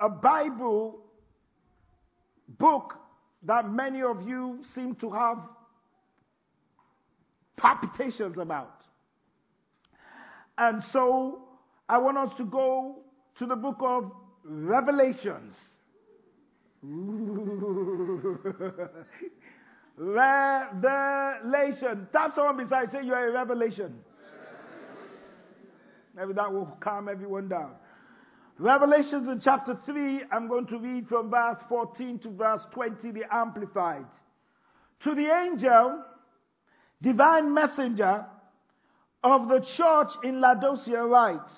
a Bible book that many of you seem to have palpitations about. And so I want us to go to the book of Revelations. Revelation. That's someone besides say you are a revelation. Maybe that will calm everyone down. Revelations in chapter 3, I'm going to read from verse 14 to verse 20, the Amplified. To the angel, divine messenger of the church in Laodicea writes,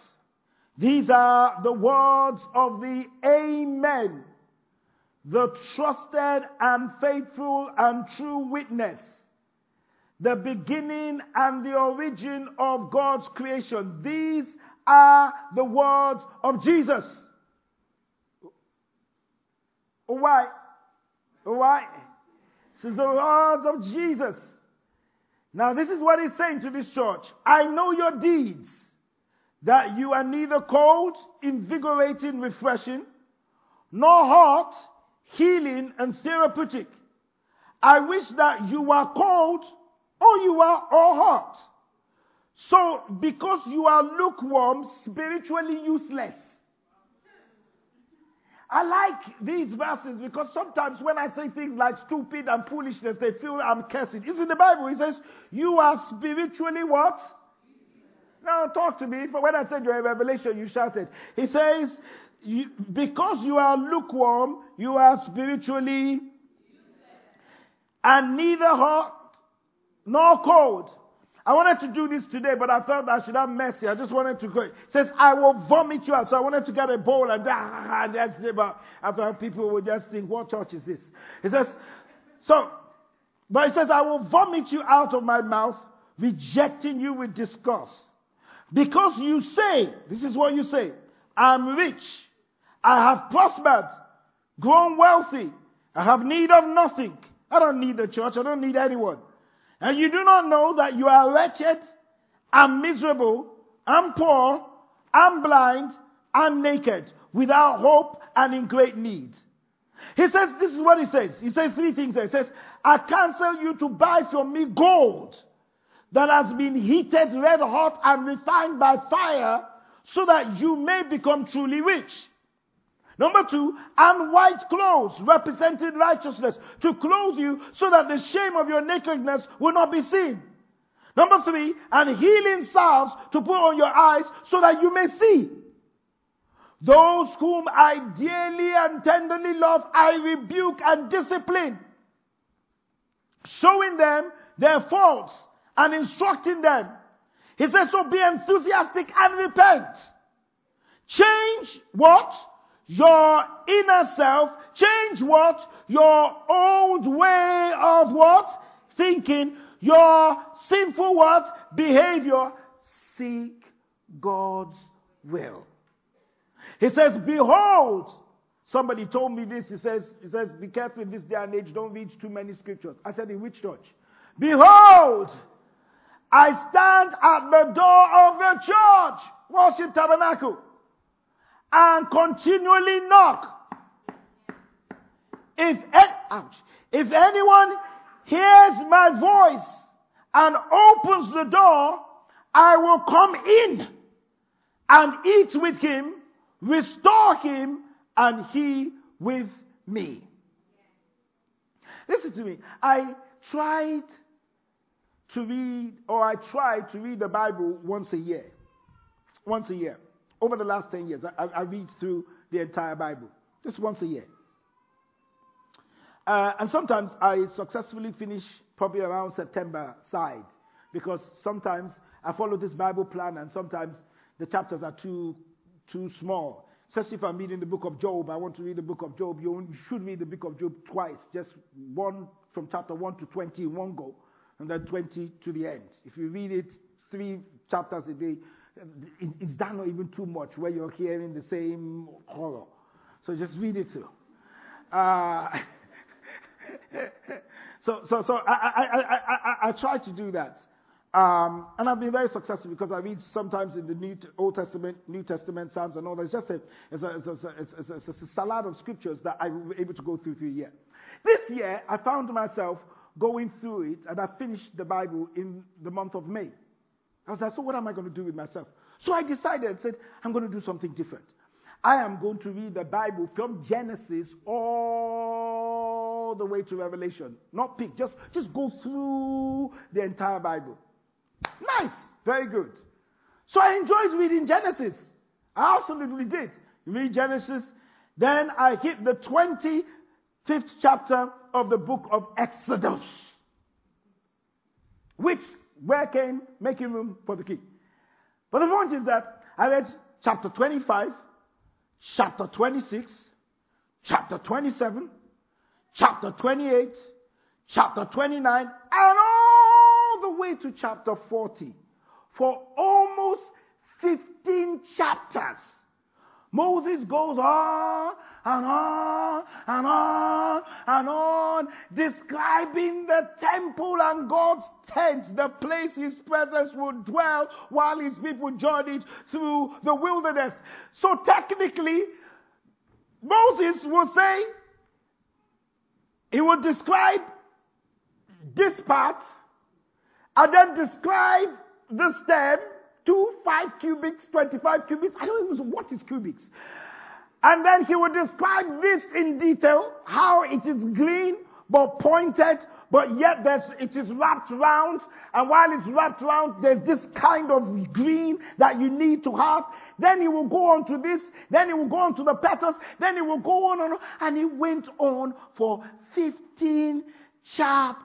these are the words of the Amen, the trusted and faithful and true witness, the beginning and the origin of God's creation. These are the words of Jesus. Why? Why? This is the words of Jesus. Now this is what he's saying to this church. I know your deeds, that you are neither cold, invigorating, refreshing, nor hot, healing, and therapeutic. I wish that you were cold, or you are all hot. So, because you are lukewarm, spiritually useless. I like these verses because sometimes when I say things like stupid and foolishness, they feel I'm cursing. It's in the Bible. It says, you are spiritually what? Now, talk to me. For when I said you're a revelation, you shouted. He says, because you are lukewarm, you are spiritually useless, and neither hot nor cold. I wanted to do this today, but I felt I should have mercy. I just wanted to go. It says, I will vomit you out. So I wanted to get a bowl and just about. I thought people would just think, what church is this? It says, but it says, I will vomit you out of my mouth, rejecting you with disgust. Because you say, this is what you say, I'm rich, I have prospered, grown wealthy, I have need of nothing. I don't need the church, I don't need anyone. And you do not know that you are wretched, I'm miserable, I'm poor, I'm blind, I'm naked, without hope and in great need. He says, this is what he says. He says three things. He says, I counsel you to buy from me gold that has been heated red hot and refined by fire so that you may become truly rich. Number two, and white clothes representing righteousness to clothe you so that the shame of your nakedness will not be seen. Number three, and healing salves to put on your eyes so that you may see. Those whom I dearly and tenderly love, I rebuke and discipline, showing them their faults and instructing them. He says, so be enthusiastic and repent. Change what? Your inner self, change what? Your old way of what? Thinking. Your sinful what? Behavior. Seek God's will. He says, behold. Somebody told me this. He says, be careful in this day and age. Don't read too many scriptures. I said, in which church? Behold, I stand at the door of the church. Worship Tabernacle. And continually knock. If anyone hears my voice and opens the door, I will come in and eat with him, restore him, and he with me. Listen to me. I tried to read the Bible once a year. Over the last 10 years, I read through the entire Bible, just once a year. And sometimes I successfully finish probably around September side, because sometimes I follow this Bible plan and sometimes the chapters are too small. Says if I'm reading the book of Job, I want to read the book of Job. You should read the book of Job twice, just one from chapter 1 to 20 in one go, and then 20 to the end. If you read it 3 chapters a day, it's done not even too much where you're hearing the same horror. So just read it through. So I try to do that. And I've been very successful because I read sometimes in the Old Testament, New Testament, Psalms and all that. It's just a salad of scriptures that I was able to go through a year. This year, I found myself going through it, and I finished the Bible in the month of May. I was like, so what am I going to do with myself? So I decided and said, I'm going to do something different. I am going to read the Bible from Genesis all the way to Revelation. Not pick, just go through the entire Bible. Nice, very good. So I enjoyed reading Genesis. I absolutely did. Read Genesis. Then I hit the 25th chapter of the book of Exodus, which where came making room for the king. But the point is that I read chapter 25, chapter 26, chapter 27, chapter 28, chapter 29, and all the way to chapter 40. For almost 15 chapters, Moses goes on and on and on and on, describing the temple and God's tent, the place his presence would dwell while his people journeyed through the wilderness. So technically, Moses will say, he will describe this part and then describe the stem, 2, 5 cubits, 25 cubits. I don't even know what is cubits. And then he would describe this in detail, how it is green but pointed, but yet it is wrapped round. And while it's wrapped round, there's this kind of green that you need to have. Then he will go on to this. Then he will go on to the petals. Then he will go on and on. And he went on for 15 chapters.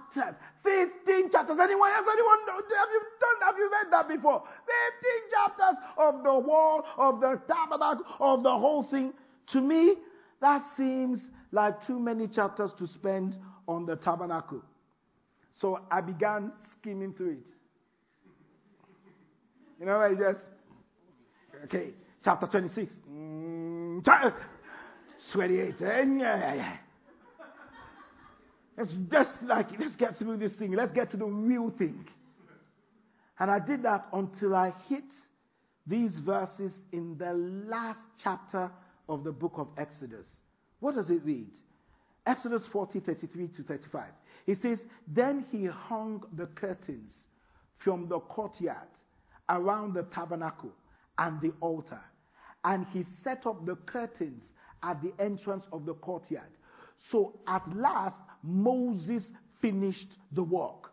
15 chapters. Have you read that before? 15 chapters of the wall, of the tabernacle, of the whole thing. To me, that seems like too many chapters to spend on the tabernacle. So I began skimming through it. You know, I just, okay, chapter 26, 28, yeah. It's just like, let's get through this thing. Let's get to the real thing. And I did that until I hit these verses in the last chapter of the book of Exodus. What does it read? Exodus 40:33-35. It says, then he hung the curtains from the courtyard around the tabernacle and the altar. And he set up the curtains at the entrance of the courtyard. So at last, Moses finished the work.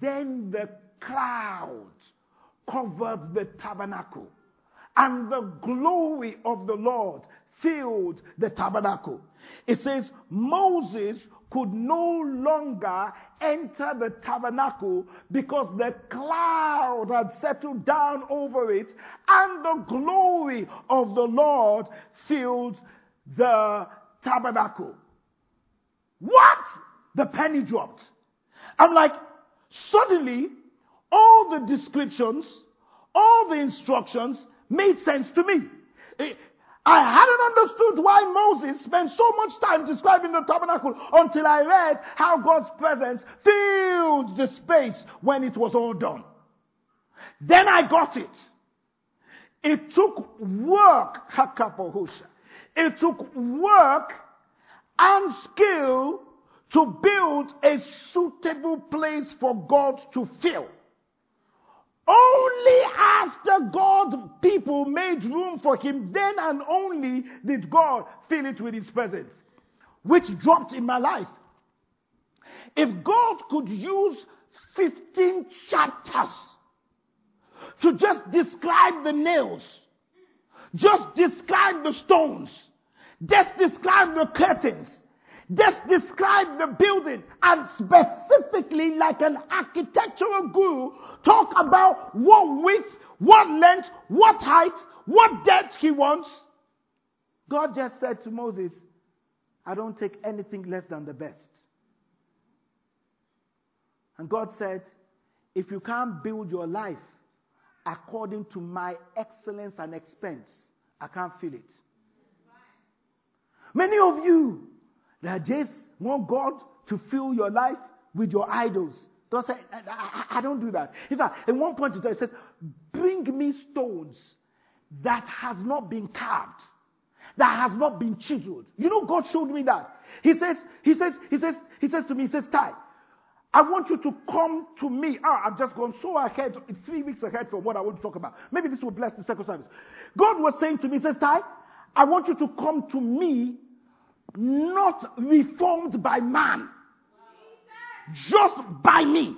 Then the cloud covered the tabernacle, and the glory of the Lord filled the tabernacle. It says Moses could no longer enter the tabernacle because the cloud had settled down over it, and the glory of the Lord filled the tabernacle. What? The penny dropped. I'm like, suddenly, all the descriptions, all the instructions made sense to me. I hadn't understood why Moses spent so much time describing the tabernacle until I read how God's presence filled the space when it was all done. Then I got it. It took work, Hakapohosha. It took work and skill to build a suitable place for God to fill. Only after God's people made room for him, then and only did God fill it with his presence, which dropped in my life. If God could use 15 chapters to just describe the nails, just describe the stones, just describe the curtains, just describe the building, and specifically like an architectural guru, talk about what width, what length, what height, what depth he wants. God just said to Moses, I don't take anything less than the best. And God said, if you can't build your life according to my excellence and expense, I can't feel it. Many of you that just want God to fill your life with your idols. Don't say, I don't do that. In fact, at one point it says, bring me stones that has not been carved, that has not been chiseled. You know, God showed me that. He says to me, he says, Ty, I want you to come to me. I've just gone so ahead, 3 weeks ahead from what I want to talk about. Maybe this will bless the second service. God was saying to me, he says, Ty, I want you to come to me, not reformed by man, just by me.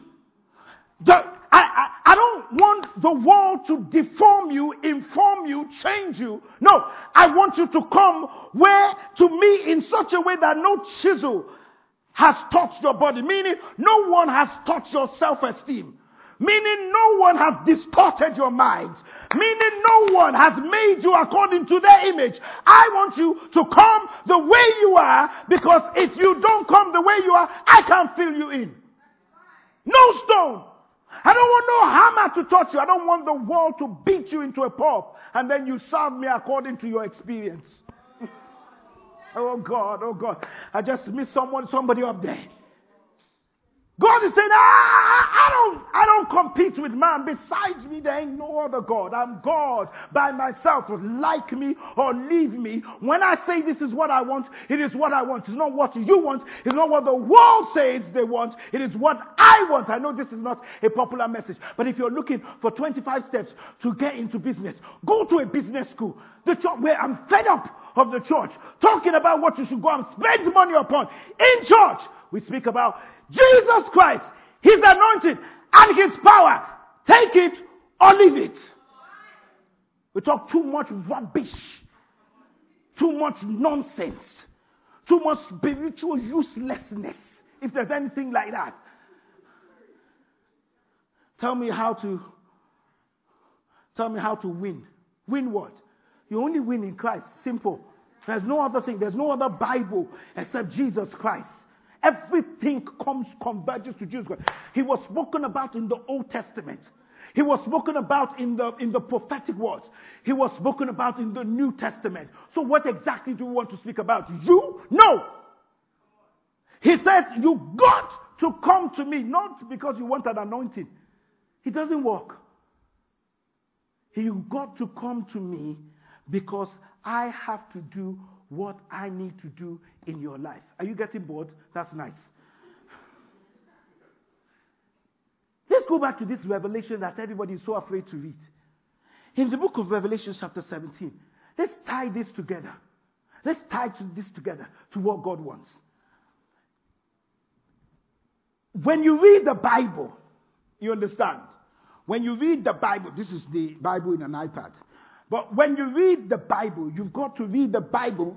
I don't want the world to deform you, inform you, change you. No, I want you to come where to me in such a way that no chisel has touched your body, meaning no one has touched your self-esteem. Meaning no one has distorted your mind. Meaning no one has made you according to their image. I want you to come the way you are, because if you don't come the way you are, I can't fill you in. No stone. I don't want no hammer to touch you. I don't want the world to beat you into a pulp and then you serve me according to your experience. Oh God. I just missed somebody up there. God is saying, I don't compete with man. Besides me, there ain't no other God. I'm God by myself. Like me or leave me. When I say this is what I want, it is what I want. It's not what you want. It's not what the world says they want. It is what I want. I know this is not a popular message, but if you're looking for 25 steps to get into business, go to a business school. The church, where I'm fed up of the church, talking about what you should go and spend money upon. In church, we speak about Jesus Christ, His anointing, and His power. Take it or leave it. We talk too much rubbish, too much nonsense, too much spiritual uselessness, if there's anything like that. Tell me how to win. Win what? You only win in Christ. Simple. There's no other thing. There's no other Bible except Jesus Christ. Everything converges to Jesus Christ. He was spoken about in the Old Testament. He was spoken about in the prophetic words. He was spoken about in the New Testament. So what exactly do we want to speak about? You? No. He says, you got to come to me, not because you want an anointing. It doesn't work. You got to come to me, because I have to do what I need to do in your life. Are you getting bored? That's nice. Let's go back to this revelation that everybody is so afraid to read. In the book of Revelation chapter 17, let's tie this together. Let's tie this together to what God wants. When you read the Bible, you understand. When you read the Bible, this is the Bible in an iPad. But when you read the Bible, you've got to read the Bible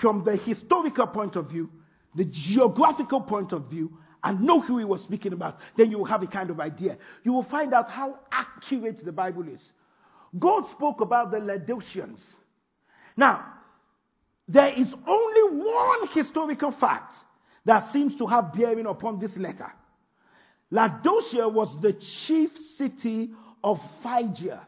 from the historical point of view, the geographical point of view, and know who he was speaking about. Then you will have a kind of idea. You will find out how accurate the Bible is. God spoke about the Laodiceans. Now, there is only one historical fact that seems to have bearing upon this letter. Laodicea was the chief city of Phrygia,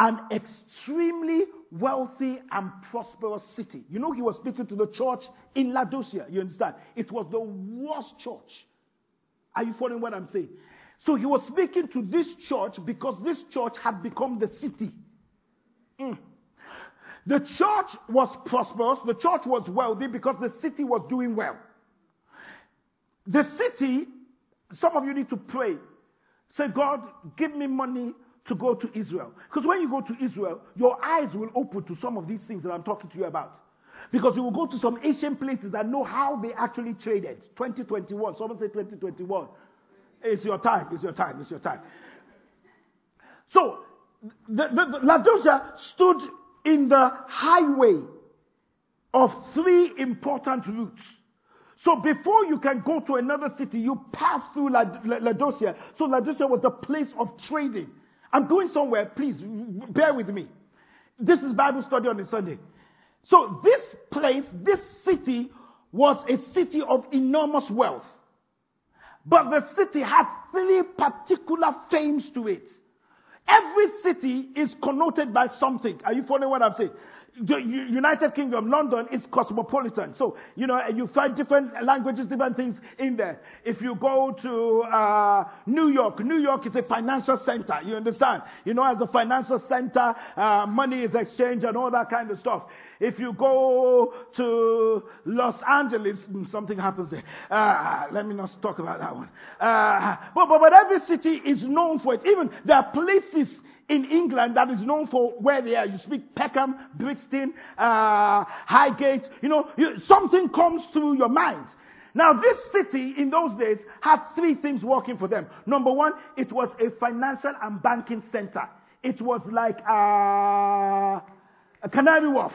an extremely wealthy and prosperous city. You know, he was speaking to the church in Laodicea. You understand? It was the worst church. Are you following what I'm saying? So he was speaking to this church because this church had become the city. The church was prosperous. The church was wealthy because the city was doing well. The city, some of you need to pray. Say, God, give me money to go to Israel. Because when you go to Israel, your eyes will open to some of these things that I'm talking to you about. Because you will go to some ancient places and know how they actually traded. 2021. Someone say 2021. It's your time. So, the Laodicea stood in the highway of three important routes. So before you can go to another city, you pass through Laodicea. So Laodicea was the place of trading. I'm going somewhere, please bear with me. This is Bible study on the Sunday. So this place, this city, was a city of enormous wealth. But the city had three particular fames to it. Every city is connoted by something. Are you following what I'm saying? The United Kingdom, London is cosmopolitan. So, you know, you find different languages, different things in there. If you go to New York, New York is a financial center. You understand? You know, as a financial center, money is exchanged and all that kind of stuff. If you go to Los Angeles, something happens there. Let me not talk about that one. But every city is known for it. Even there are places in England that is known for where they are. You speak Peckham, Brixton, Highgate. You know, something comes through your mind. Now, this city in those days had three things working for them. Number one, it was a financial and banking center. It was like a Canary Wharf.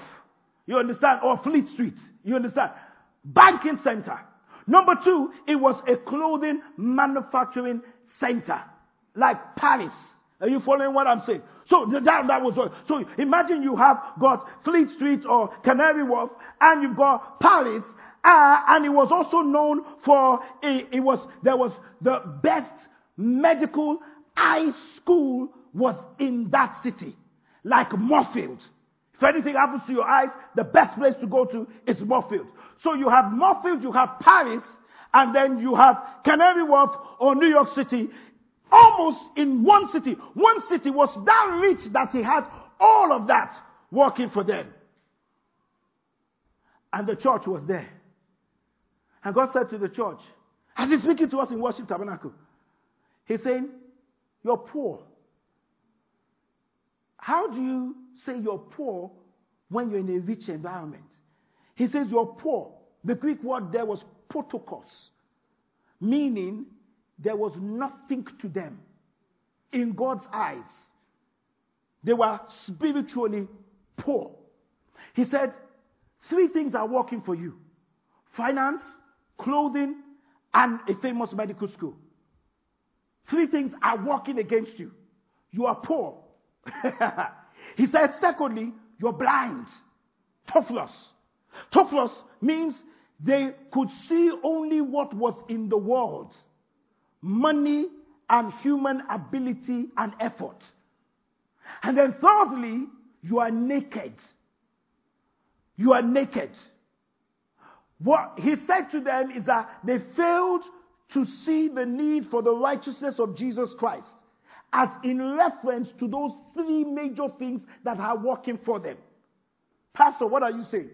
You understand? Or Fleet Street. You understand? Banking center. Number two, it was a clothing manufacturing center. Like Paris. Are you following what I'm saying? So that was what. So imagine you have got Fleet Street or Canary Wharf and you've got Paris. And it was also known for, there was the best medical high school was in that city. Like Moorfields. If anything happens to your eyes, the best place to go to is Moorfields. So you have Moorfields, you have Paris, and then you have Canary Wharf or New York City, almost in one city. One city was that rich that he had all of that working for them. And the church was there. And God said to the church, as he's speaking to us in Worship Tabernacle, he's saying, you're poor. How do you say you're poor when you're in a rich environment? He says you're poor. The Greek word there was potokos, meaning there was nothing to them in God's eyes. They were spiritually poor. He said, three things are working for you: finance, clothing, and a famous medical school. Three things are working against you. You are poor. He says, secondly, you're blind. Tough loss. Tough loss means they could see only what was in the world. Money and human ability and effort. And then thirdly, you are naked. You are naked. What he said to them is that they failed to see the need for the righteousness of Jesus Christ, as in reference to those three major things that are working for them. Pastor, what are you saying?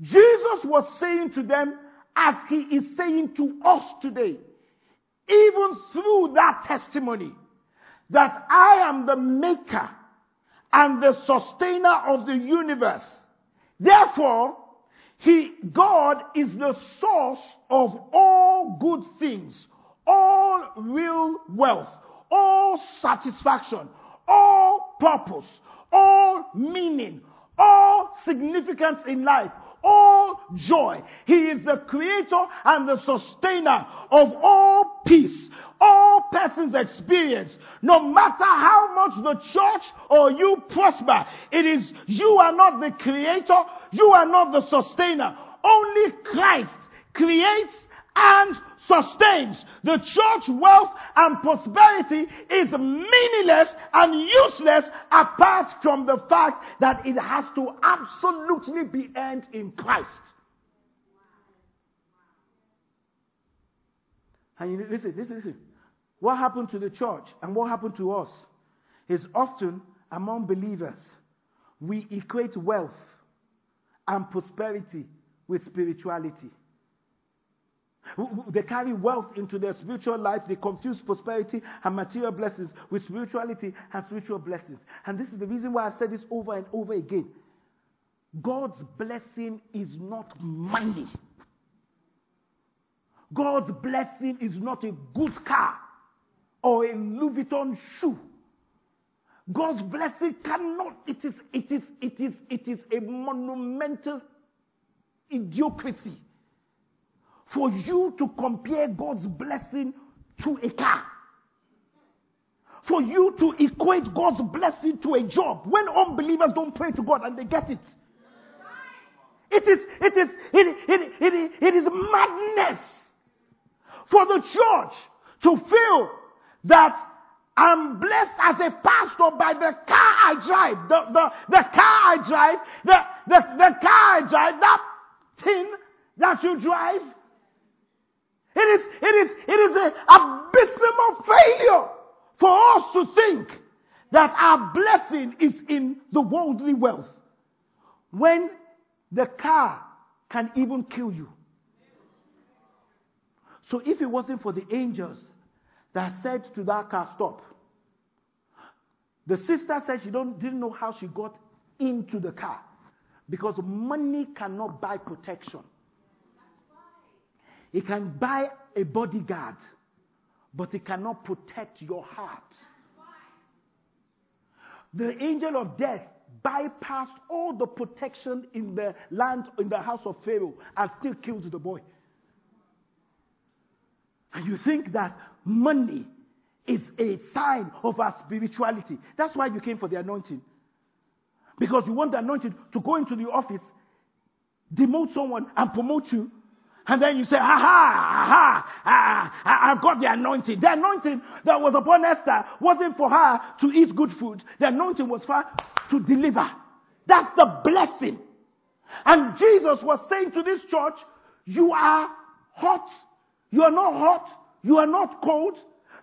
Jesus was saying to them, as he is saying to us today, even through that testimony, that I am the maker and the sustainer of the universe. Therefore, God is the source of all good things, all real wealth, all satisfaction, all purpose, all meaning, all significance in life, all joy. He is the creator and the sustainer of all peace, all persons' experience. No matter how much the church or you prosper, it is you are not the creator, you are not the sustainer. Only Christ creates and sustains. The church wealth and prosperity is meaningless and useless apart from the fact that it has to absolutely be earned in Christ. And you listen. What happened to the church and what happened to us is often among believers, we equate wealth and prosperity with spirituality. They carry wealth into their spiritual life. They confuse prosperity and material blessings with spirituality and spiritual blessings. And this is the reason why I've said this over and over again. God's blessing is not money. God's blessing is not a good car or a Louis Vuitton shoe. God's blessing cannot, it is a monumental idiocracy for you to compare God's blessing to a car. for you to equate God's blessing to a job when unbelievers don't pray to God and they get it. It is madness for the church to feel that I'm blessed as a pastor by the car I drive. The car I drive, that thing that you drive. It is an abysmal failure for us to think that our blessing is in the worldly wealth, when the car can even kill you. So if it wasn't for the angels that said to that car, stop. The sister said she didn't know how she got into the car, because money cannot buy protection. It can buy a bodyguard, but it cannot protect your heart. The angel of death bypassed all the protection in the land, in the house of Pharaoh, and still killed the boy. And you think that money is a sign of our spirituality. That's why you came for the anointing. Because you want the anointing to go into the office, demote someone and promote you. And then you say, I've got the anointing. The anointing that was upon Esther wasn't for her to eat good food. The anointing was for her to deliver. That's the blessing. And Jesus was saying to this church, you are hot. You are not hot. You are not cold.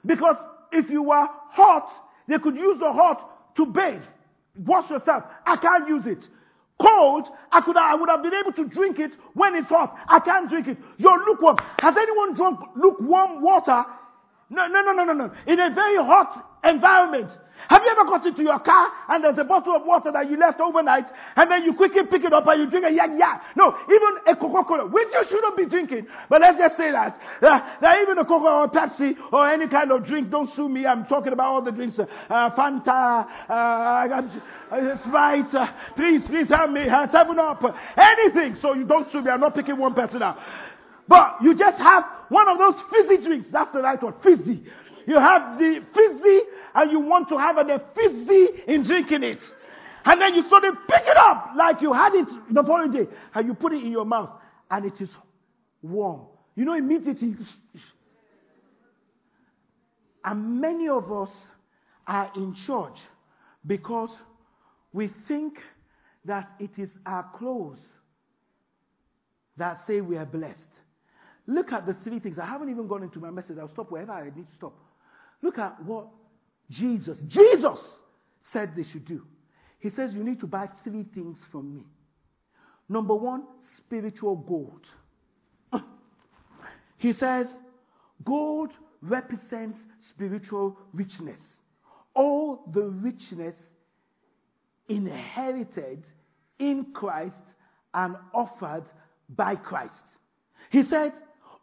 Because if you were hot, they could use the hot to bathe. Wash yourself. I can't use it. Cold, I would have been able to drink it when it's hot. I can't drink it. You're lukewarm. Has anyone drunk lukewarm water? No. In a very hot environment. Have you ever got into your car and there's a bottle of water that you left overnight and then you quickly pick it up and you drink it? Yeah. No, even a Coca-Cola, which you shouldn't be drinking. But let's just say that even a Coca-Cola or Pepsi or any kind of drink, don't sue me. I'm talking about all the drinks. Fanta, Sprite, please help me, 7-Up, anything. So you don't sue me. I'm not picking one person out. But you just have one of those fizzy drinks. That's the right one, fizzy. You have the fizzy and you want to have a fizzy in drinking it. And then you suddenly pick it up like you had it the following day. And you put it in your mouth and it is warm. You know, immediately. And many of us are in church because we think that it is our clothes that say we are blessed. Look at the three things. I haven't even gone into my message. I'll stop wherever I need to stop. Look at what Jesus said they should do. He says you need to buy three things from me. Number one, spiritual gold. He says gold represents spiritual richness. All the richness inherited in Christ and offered by Christ. He said,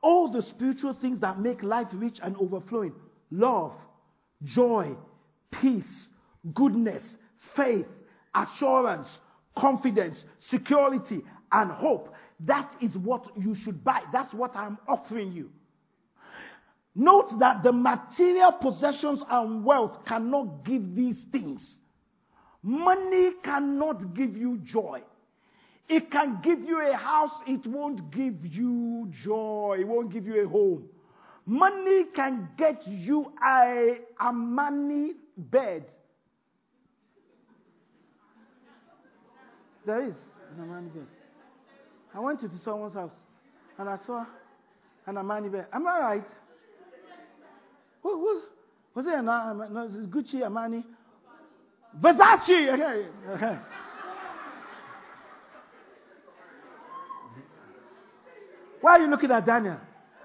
all the spiritual things that make life rich and overflowing, love, joy, peace, goodness, faith, assurance, confidence, security, and hope. That is what you should buy. That's what I'm offering you. Note that the material possessions and wealth cannot give these things. Money cannot give you joy. It can give you a house, it won't give you joy, it won't give you a home. Money can get you a Armani bed. There is an Armani bed. I went to someone's house and I saw an Armani bed. Am I right? Who was it? No, it's Gucci, Armani. Versace! Okay. Why are you looking at Daniel?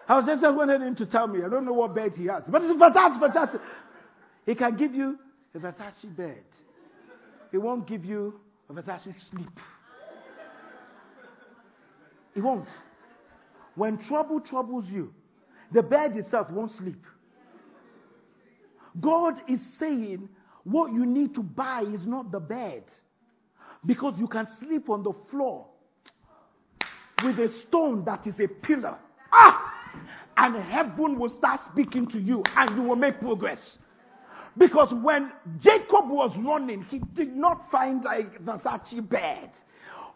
I was just wanted him to tell me. I don't know what bed he has. But it's fantastic. He can give you a Versace bed. He won't give you a Versace sleep. He won't. When trouble troubles you, the bed itself won't sleep. God is saying what you need to buy is not the bed. Because you can sleep on the floor with a stone that is a pillar. And heaven will start speaking to you and you will make progress. Because when Jacob was running, he did not find a Versace bed.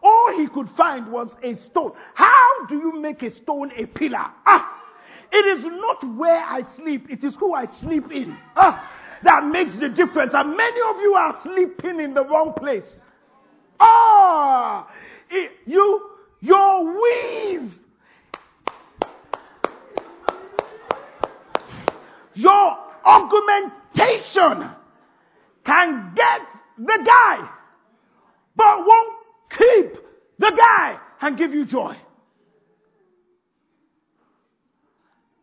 All he could find was a stone. How do you make a stone a pillar? Ah, it is not where I sleep, it is who I sleep in. Ah, that makes the difference. And many of you are sleeping in the wrong place. Ah, your weave, your augmentation can get the guy, but won't keep the guy and give you joy.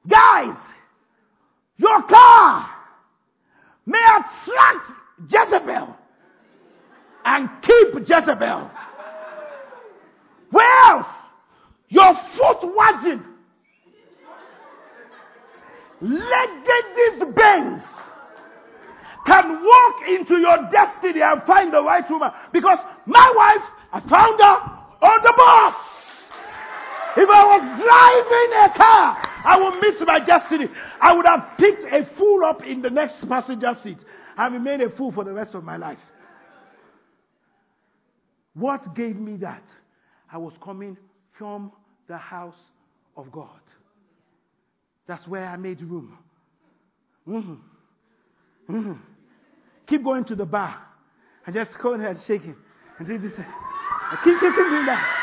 Guys, your car may attract Jezebel and keep Jezebel. Where else? Your foot wagon, Legacy's Benz, can walk into your destiny and find the right woman. Because my wife, I found her on the bus. If I was driving a car, I would miss my destiny. I would have picked a fool up in the next passenger seat and remained a fool for the rest of my life. What gave me that? I was coming from the house of God. That's where I made room. Mm-hmm. Mm-hmm. Keep going to the bar and just go in there and shake him. And do this. I keep doing that.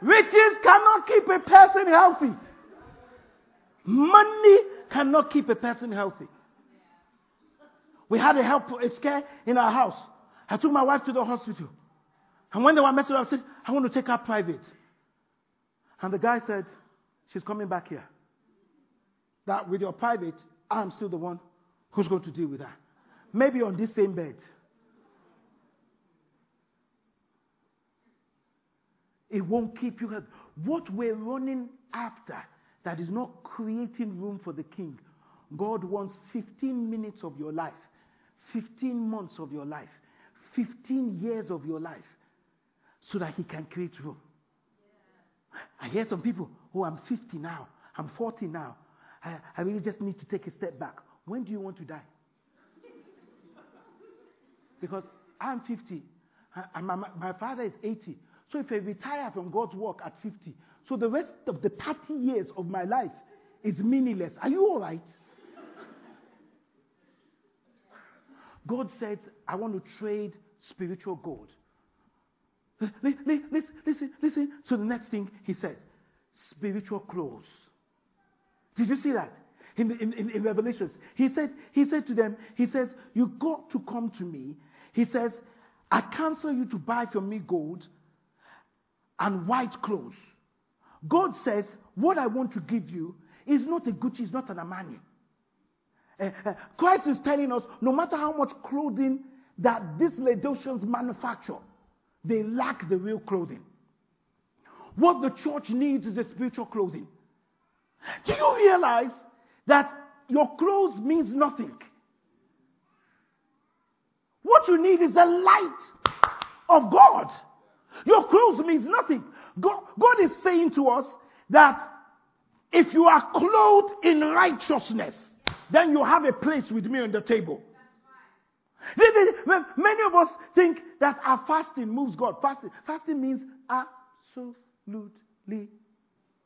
Riches cannot keep a person healthy. Money cannot keep a person healthy. We had a scare in our house. I took my wife to the hospital. And when they were messing up, I said, I want to take her private. And the guy said, she's coming back here. That with your private, I'm still the one who's going to deal with her. Maybe on this same bed. It won't keep you healthy. What we're running after that is not creating room for the King. God wants 15 minutes of your life, 15 months of your life, 15 years of your life, so that He can create room. I hear some people, I'm 50 now, I'm 40 now. I really just need to take a step back. When do you want to die? Because I'm 50 and my father is 80. So if I retire from God's work at 50, so the rest of the 30 years of my life is meaningless. Are you all right? God said, I want to trade spiritual gold. Listen to the next thing He says. Spiritual clothes. Did you see that? In Revelations. He said to them, He says, you got to come to me. He says, I counsel you to buy from me gold and white clothes. God says, what I want to give you is not a Gucci, it's not an Armani. Christ is telling us, no matter how much clothing that these Laodiceans manufacture, they lack the real clothing. What the church needs is the spiritual clothing. Do you realize that your clothes means nothing? What you need is the light of God. Your clothes means nothing. God is saying to us that if you are clothed in righteousness, then you have a place with me on the table. Many of us think that our fasting moves God. Fasting means absolutely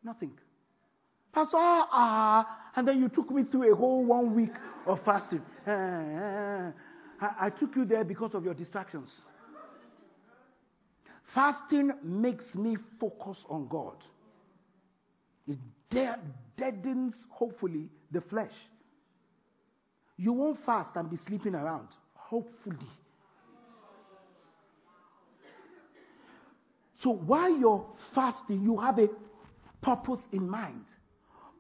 nothing. Pastor, and then you took me through a whole 1 week of fasting. I took you there because of your distractions. Fasting makes me focus on God. It deadens, hopefully, the flesh. You won't fast and be sleeping around, hopefully. So while you're fasting, you have a purpose in mind.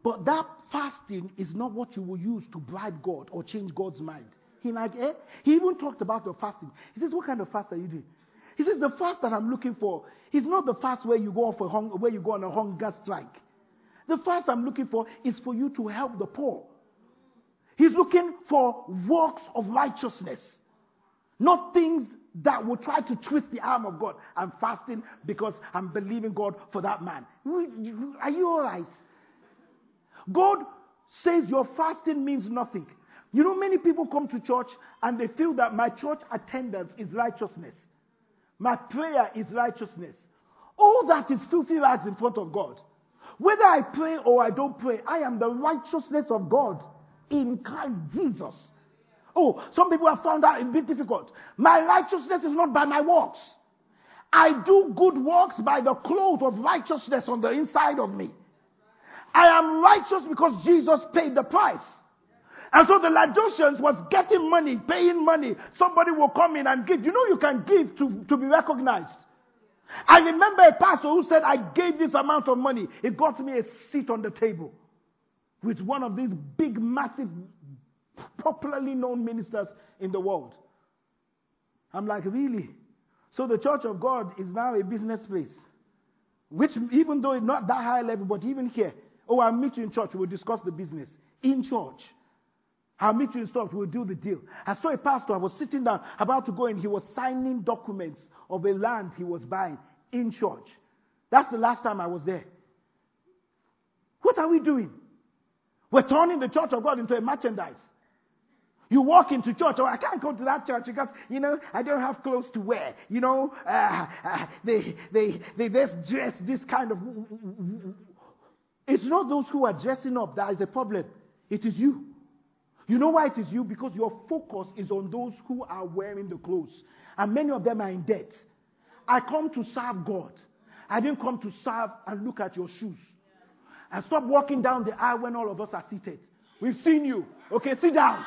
But that fasting is not what you will use to bribe God or change God's mind. He like, eh? He even talked about the fasting. He says, what kind of fast are you doing? He says, the fast that I'm looking for is not the fast where you go on a hunger strike. The fast I'm looking for is for you to help the poor. He's looking for works of righteousness, not things that will try to twist the arm of God. I'm fasting because I'm believing God for that man. Are you all right? God says your fasting means nothing. You know, many people come to church and they feel that my church attendance is righteousness. My prayer is righteousness. All that is filthy rags in front of God. Whether I pray or I don't pray, I am the righteousness of God in Christ Jesus. Oh, some people have found that a bit difficult. My righteousness is not by my works. I do good works by the clothes of righteousness on the inside of me. I am righteous because Jesus paid the price. And so the Laodiceans was getting money, paying money. Somebody will come in and give. You know you can give to be recognized. I remember a pastor who said, I gave this amount of money. It got me a seat on the table with one of these big, massive, popularly known ministers in the world. I'm like, really? So the Church of God is now a business place. Which, even though it's not that high level, but even here, oh, I'll meet you in church, we'll discuss the business. In church. I'll meet you in church, we'll do the deal. I saw a pastor, I was sitting down, about to go in, he was signing documents of a land he was buying in church. That's the last time I was there. What are we doing? We're turning the Church of God into a merchandise. You walk into church, oh, I can't go to that church because, you know, I don't have clothes to wear. You know, they just dress this kind of... It's not those who are dressing up that is the problem. It is you. You know why it is you? Because your focus is on those who are wearing the clothes. And many of them are in debt. I come to serve God. I didn't come to serve and look at your shoes. And stop walking down the aisle when all of us are seated. We've seen you. Okay, sit down.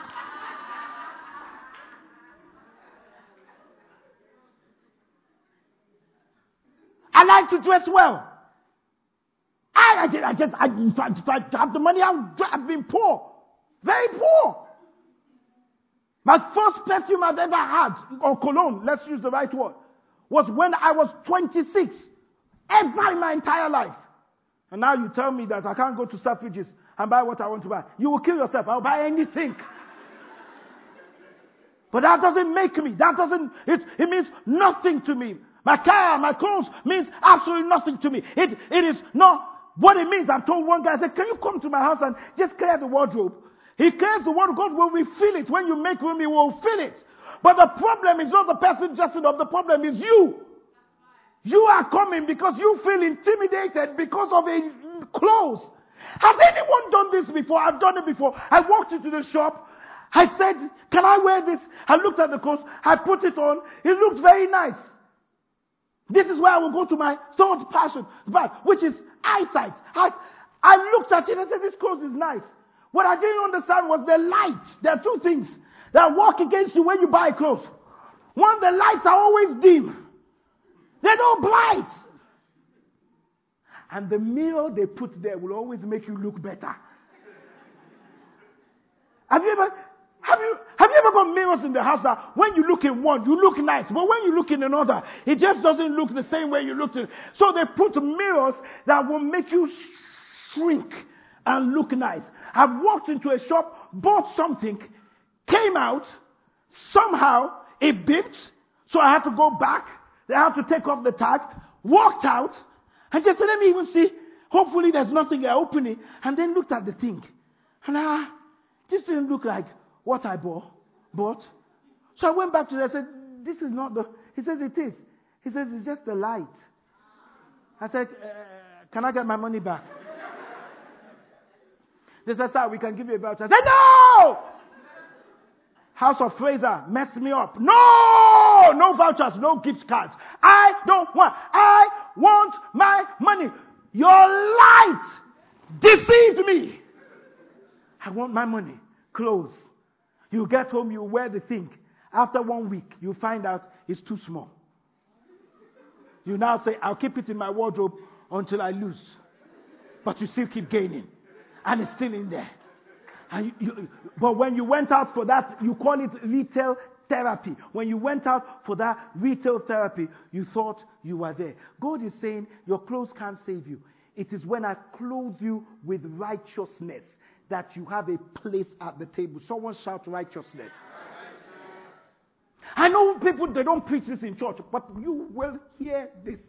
I like to dress well. I have the money. I've been poor. Very poor. My first perfume I've ever had, or cologne, let's use the right word, was when I was 26. Ever in my entire life. And now you tell me that I can't go to Selfridges and buy what I want to buy. You will kill yourself. I'll buy anything. But that doesn't make me. It means nothing to me. My car, my clothes means absolutely nothing to me. It is not what it means. I told one guy, I said, can you come to my house and just clear the wardrobe? He clears the wardrobe. God will refill it. When you make room, he will fill it. But the problem is not the person dressing up. The problem is you. You are coming because you feel intimidated because of a clothes. Has anyone done this before? I've done it before. I walked into the shop. I said, can I wear this? I looked at the clothes. I put it on. It looked very nice. This is where I will go to my soul's passion, which is eyesight. I looked at it and said, this clothes is nice. What I didn't understand was the light. There are two things that work against you when you buy clothes. One, the lights are always dim. They don't blight. And the mirror they put there will always make you look better. Have you ever got mirrors in the house that when you look in one, you look nice, but when you look in another, it just doesn't look the same way you looked in. So they put mirrors that will make you shrink and look nice. I've walked into a shop, bought something, came out, somehow it beeped, so I had to go back. They had to take off the tag, walked out, and just said, let me even see. Hopefully there's nothing. I open it, and then looked at the thing. And this didn't look like what I bought. So I went back to them and said, this is not the... He says, it is. He says, it's just the light. I said, can I get my money back? They said, sir, we can give you a voucher. I said, no! House of Fraser messed me up. No vouchers, no gift cards. I want my money. Your light deceived me. I want my money. Clothes. You get home, you wear the thing. After 1 week, you find out it's too small. You now say, I'll keep it in my wardrobe until I lose. But you still keep gaining. And it's still in there. And but when you went out for that, you call it retail therapy. When you went out for that retail therapy, you thought you were there. God is saying your clothes can't save you. It is when I clothe you with righteousness that you have a place at the table. Someone shout righteousness. I know people, they don't preach this in church, but you will hear this.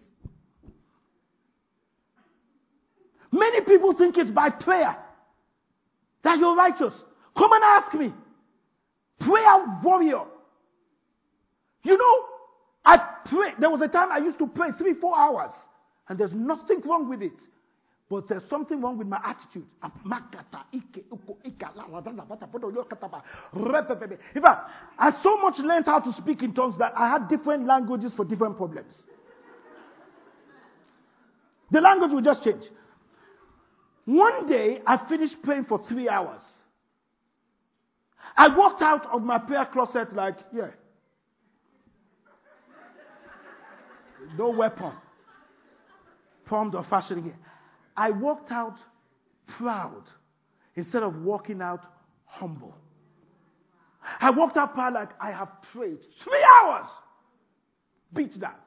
Many people think it's by prayer that you're righteous. Come and ask me. Prayer warrior. You know, I pray. There was a time I used to pray 3-4 hours, and there's nothing wrong with it. But there's something wrong with my attitude. In fact, I so much learned how to speak in tongues that I had different languages for different problems. The language will just change. One day, I finished praying for 3 hours. I walked out of my prayer closet like, yeah. No weapon formed or fashioned here. I walked out proud instead of walking out humble. I walked out proud like I have prayed. 3 hours! Beat that.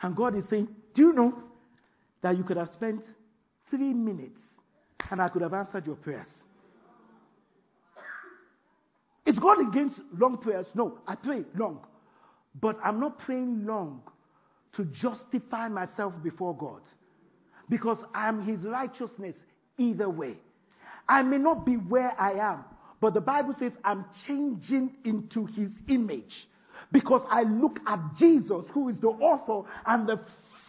And God is saying, do you know that you could have spent 3 minutes and I could have answered your prayers? Is God against long prayers? No, I pray long. But I'm not praying long to justify myself before God, because I am his righteousness either way. I may not be where I am, but the Bible says I'm changing into his image, because I look at Jesus, who is the author and the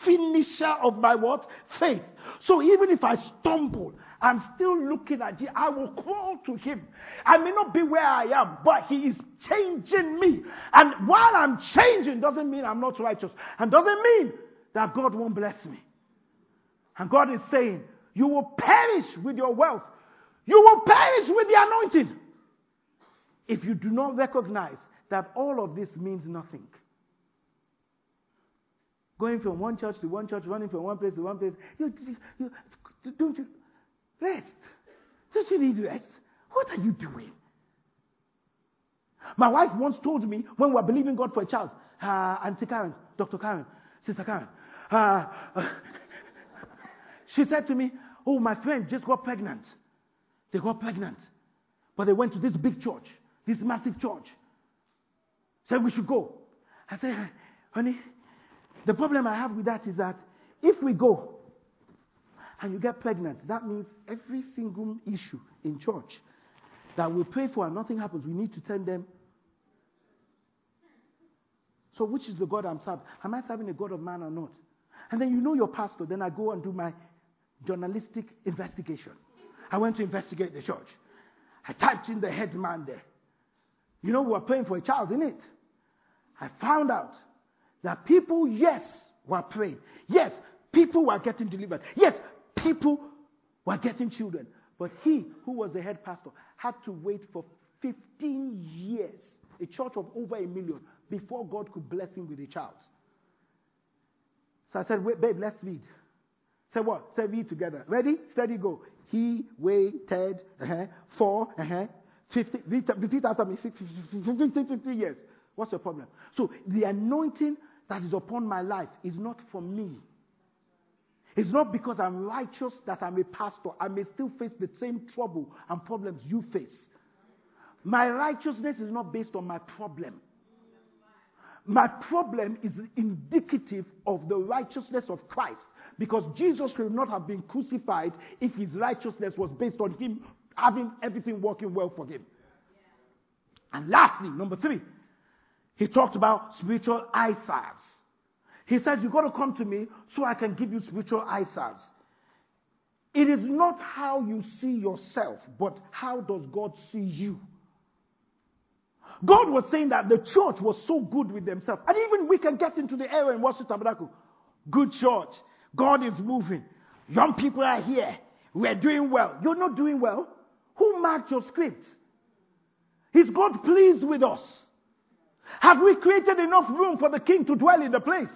finisher of my what? Faith. So even if I stumble, I'm still looking at Jesus. I will crawl to him. I may not be where I am, but he is changing me. And while I'm changing, doesn't mean I'm not righteous. And doesn't mean that God won't bless me. And God is saying, you will perish with your wealth. You will perish with the anointing if you do not recognize that all of this means nothing. Going from one church to one church, running from one place to one place. Don't you rest? Don't you need rest? What are you doing? My wife once told me when we were believing God for a child, Auntie Karen, Dr. Karen, Sister Karen, she said to me, oh, my friend just got pregnant. They got pregnant. But they went to this big church, this massive church. Said we should go. I said, honey, the problem I have with that is that if we go and you get pregnant, that means every single issue in church that we pray for and nothing happens, we need to tell them. So which is the God I'm serving? Am I serving a God of man or not? And then you know your pastor. Then I go and do my journalistic investigation. I went to investigate the church. I typed in the head man there. You know, we were praying for a child, innit? I found out that people, yes, were praying. Yes, people were getting delivered. Yes, people were getting children. But he, who was the head pastor, had to wait for 15 years, a church of over 1 million, before God could bless him with a child. So I said, wait, babe, let's read. Said what? Said read together. Ready? Steady, go. He waited for 50, repeat after me, 50 years. What's your problem? So the anointing that is upon my life is not for me. It's not because I'm righteous that I'm a pastor. I may still face the same trouble and problems you face. My righteousness is not based on my problem. My problem is indicative of the righteousness of Christ, because Jesus could not have been crucified if his righteousness was based on him having everything working well for him. And lastly, number 3, he talked about spiritual eye salves. He said, you've got to come to me so I can give you spiritual eye salves. It is not how you see yourself, but how does God see you? God was saying that the church was so good with themselves. And even we can get into the area in Worship Tabernacle. Good church. God is moving. Young people are here. We're doing well. You're not doing well. Who marked your script? Is God pleased with us? Have we created enough room for the king to dwell in the place?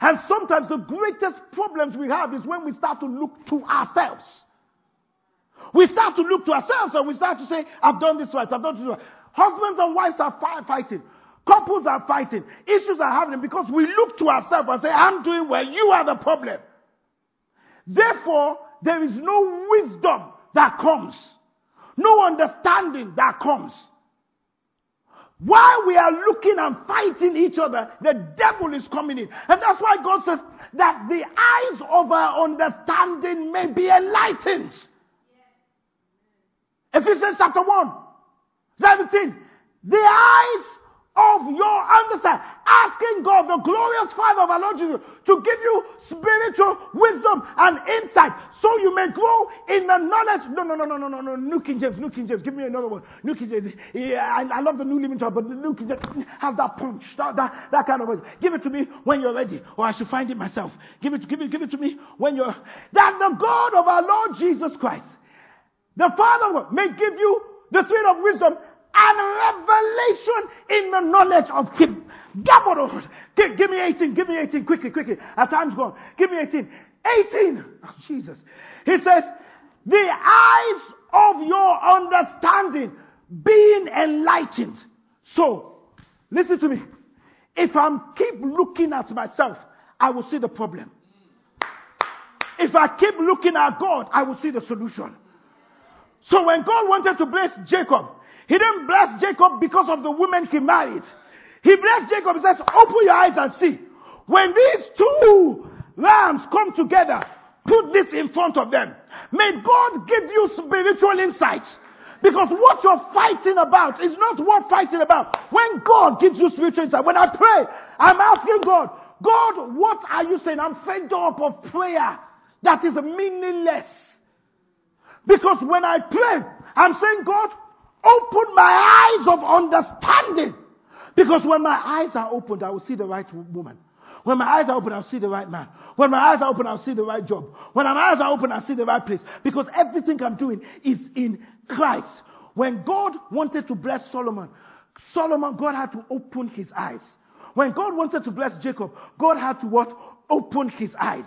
And sometimes the greatest problems we have is when we start to look to ourselves. We start to look to ourselves and we start to say, I've done this right, I've done this right. Husbands and wives are fighting. Couples are fighting. Issues are happening because we look to ourselves and say, I'm doing well, you are the problem. Therefore, there is no wisdom that comes. No understanding that comes. While we are looking and fighting each other, the devil is coming in. And that's why God says that the eyes of our understanding may be enlightened. Yeah. Ephesians chapter 1, 17. The eyes of your understanding. Asking God, the glorious Father of our Lord Jesus, to give you spiritual wisdom and insight so you may grow in the knowledge. No. New King James. Give me another one. New King James. Yeah, I love the New Living Translation, but the New King James has that punch, that kind of word. Give it to me when you're ready, or I should find it myself. Give it to me when you're... That the God of our Lord Jesus Christ, the Father, may give you the spirit of wisdom and revelation in the knowledge of Him. Give me 18. Give me 18. Quickly. Our time's gone. Give me 18. 18. Oh, Jesus. He says, the eyes of your understanding being enlightened. So, listen to me. If I keep looking at myself, I will see the problem. If I keep looking at God, I will see the solution. So when God wanted to bless Jacob, He didn't bless Jacob because of the woman he married. He blessed Jacob. He says, open your eyes and see. When these two lambs come together, put this in front of them. May God give you spiritual insight. Because what you're fighting about is not worth fighting about. When God gives you spiritual insight, when I pray, I'm asking God, God, what are you saying? I'm fed up of prayer that is meaningless. Because when I pray, I'm saying, God, open my eyes of understanding. Because when my eyes are opened, I will see the right woman. When my eyes are open, I'll see the right man. When my eyes are open, I'll see the right job. When my eyes are open, I'll see the right place. Because everything I'm doing is in Christ. When God wanted to bless Solomon, God had to open his eyes. When God wanted to bless Jacob, God had to what? Open his eyes.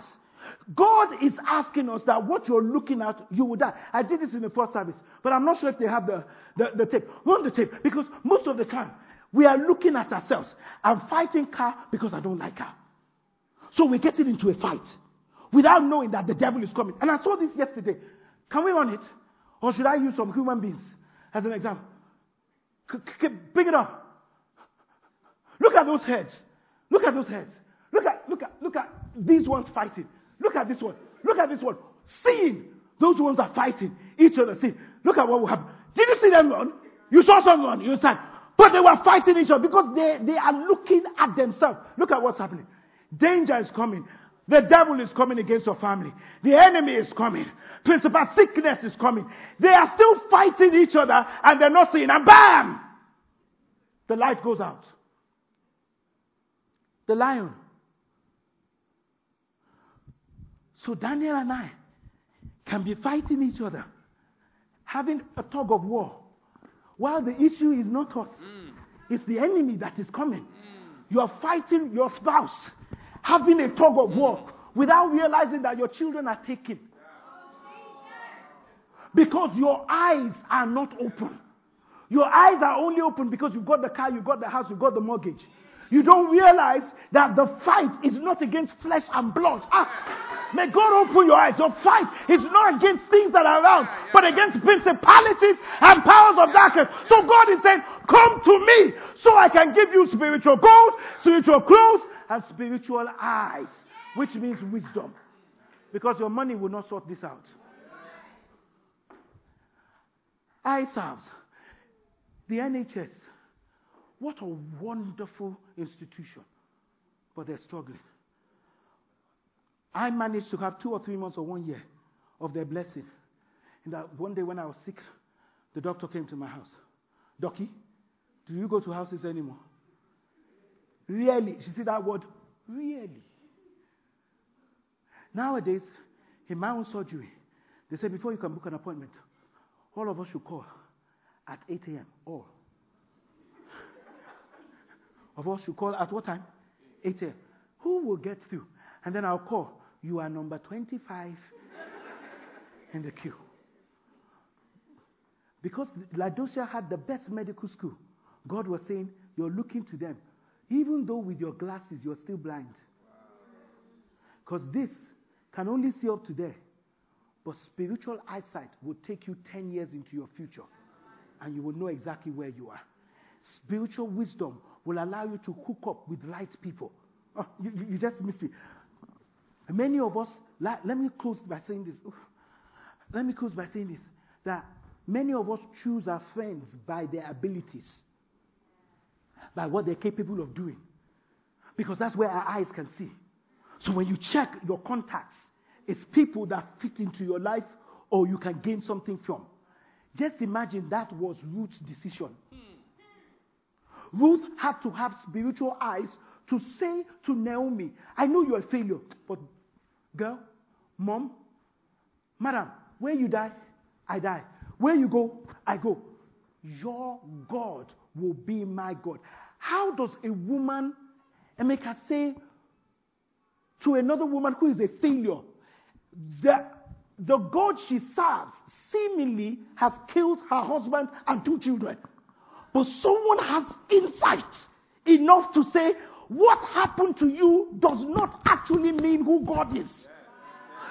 God is asking us that what you're looking at, you will die. I did this in the first service, but I'm not sure if they have the tape. Run the tape, because most of the time, we are looking at ourselves. I'm fighting car because I don't like her. So we're getting into a fight without knowing that the devil is coming. And I saw this yesterday. Can we run it? Or should I use some human beings as an example? Bring it up. Look at those heads. Look at these ones fighting. Look at this one. Seeing those ones are fighting each other. See, look at what will happen. Did you see them run? You saw some run. You said, but they were fighting each other because they are looking at themselves. Look at what's happening. Danger is coming. The devil is coming against your family. The enemy is coming. Principal sickness is coming. They are still fighting each other and they're not seeing. And bam! The light goes out. The lion. So Daniel and I can be fighting each other, having a tug of war, while the issue is not us. It's the enemy that is coming. You are fighting your spouse, having a tug of war, without realizing that your children are taken. Because your eyes are not open. Your eyes are only open because you've got the car, you've got the house, you've got the mortgage. You don't realize that the fight is not against flesh and blood. May God open your eyes. Your fight is not against things that are around, but against principalities and powers of darkness. So God is saying, come to me so I can give you spiritual gold, spiritual clothes, and spiritual eyes, which means wisdom. Because your money will not sort this out. Eye serves. The NHS. What a wonderful institution. But they're struggling. I managed to have 2 or 3 months or 1 year of their blessing. And that one day when I was sick, the doctor came to my house. Doki, do you go to houses anymore? Really? She said that word, really. Nowadays, in my own surgery, they say before you can book an appointment, all of us should call at 8 a.m. All of us should call at what time? 8 a.m. Who will get through? And then I'll call, you are number 25 in the queue. Because Laodicea had the best medical school, God was saying, you're looking to them. Even though with your glasses, you're still blind. Because this can only see up to there. But spiritual eyesight will take you 10 years into your future. And you will know exactly where you are. Spiritual wisdom will allow you to hook up with right people. Oh, you just missed me. Many of us, let me close by saying this. Let me close by saying this. That many of us choose our friends by their abilities. By what they're capable of doing. Because that's where our eyes can see. So when you check your contacts, it's people that fit into your life or you can gain something from. Just imagine that was Ruth's decision. Ruth had to have spiritual eyes to say to Naomi, I know you're a failure, but girl, mom, madam, where you die, I die. Where you go, I go. Your God will be my God. How does a woman, Emeka, say to another woman who is a failure, the God she serves seemingly has killed her husband and 2 children. But someone has insight enough to say, what happened to you does not actually mean who God is.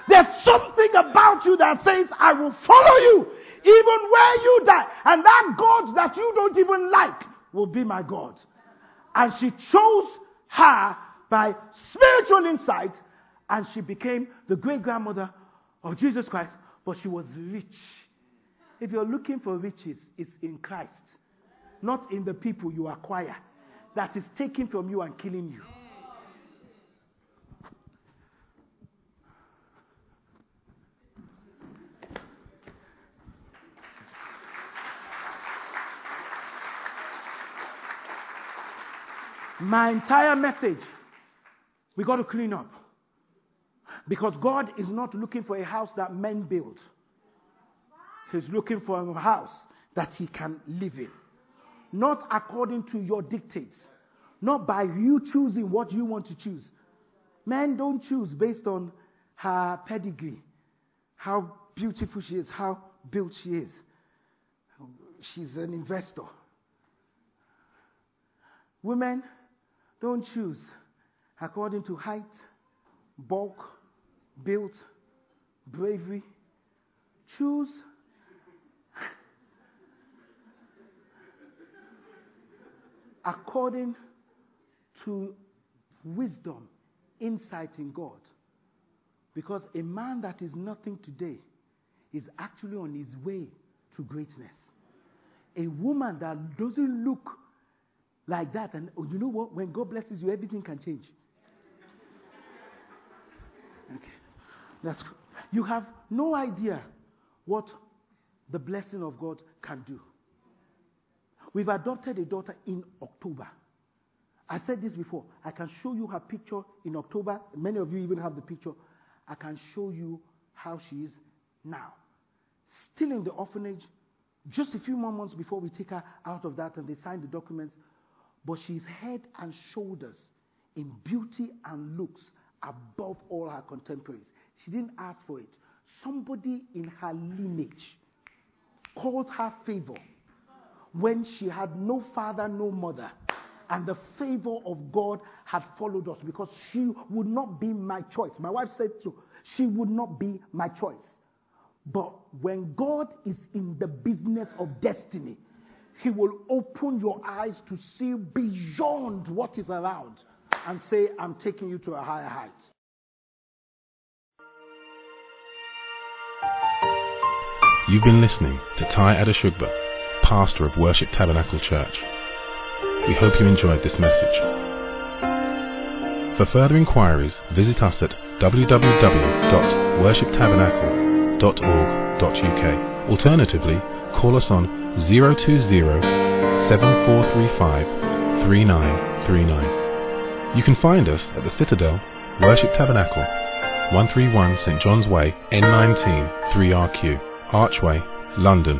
There's something about you that says, I will follow you even where you die. And that God that you don't even like will be my God. And she chose her by spiritual insight, and she became the great-grandmother of Jesus Christ, but she was rich. If you're looking for riches, it's in Christ, not in the people you acquire. That is taking from you and killing you. My entire message, we got to clean up. Because God is not looking for a house that men build. He's looking for a house that he can live in. Not according to your dictates. Not by you choosing what you want to choose. Men don't choose based on her pedigree. How beautiful she is. How built she is. She's an investor. Women don't choose according to height, bulk, build, bravery. Choose. According to wisdom, insight in God. Because a man that is nothing today is actually on his way to greatness. A woman that doesn't look like that, and you know what? When God blesses you, everything can change. Okay. That's cool. You have no idea what the blessing of God can do. We've adopted a daughter in October. I said this before. I can show you her picture in October. Many of you even have the picture. I can show you how she is now. Still in the orphanage, just a few more months before we take her out of that, and they sign the documents. But she's head and shoulders in beauty and looks above all her contemporaries. She didn't ask for it. Somebody in her lineage called her favor when she had no father, no mother. And the favor of God had followed us because she would not be my choice. My wife said so. She would not be my choice. But when God is in the business of destiny, he will open your eyes to see beyond what is around and say, I'm taking you to a higher height. You've been listening to Tai Adeshugba, pastor of Worship Tabernacle Church. We hope you enjoyed this message. For further inquiries, visit us at www.worshiptabernacle.org.uk. Alternatively, call us on 020-7435-3939. You can find us at the Citadel Worship Tabernacle, 131 St John's Way, N19 3RQ, Archway, London.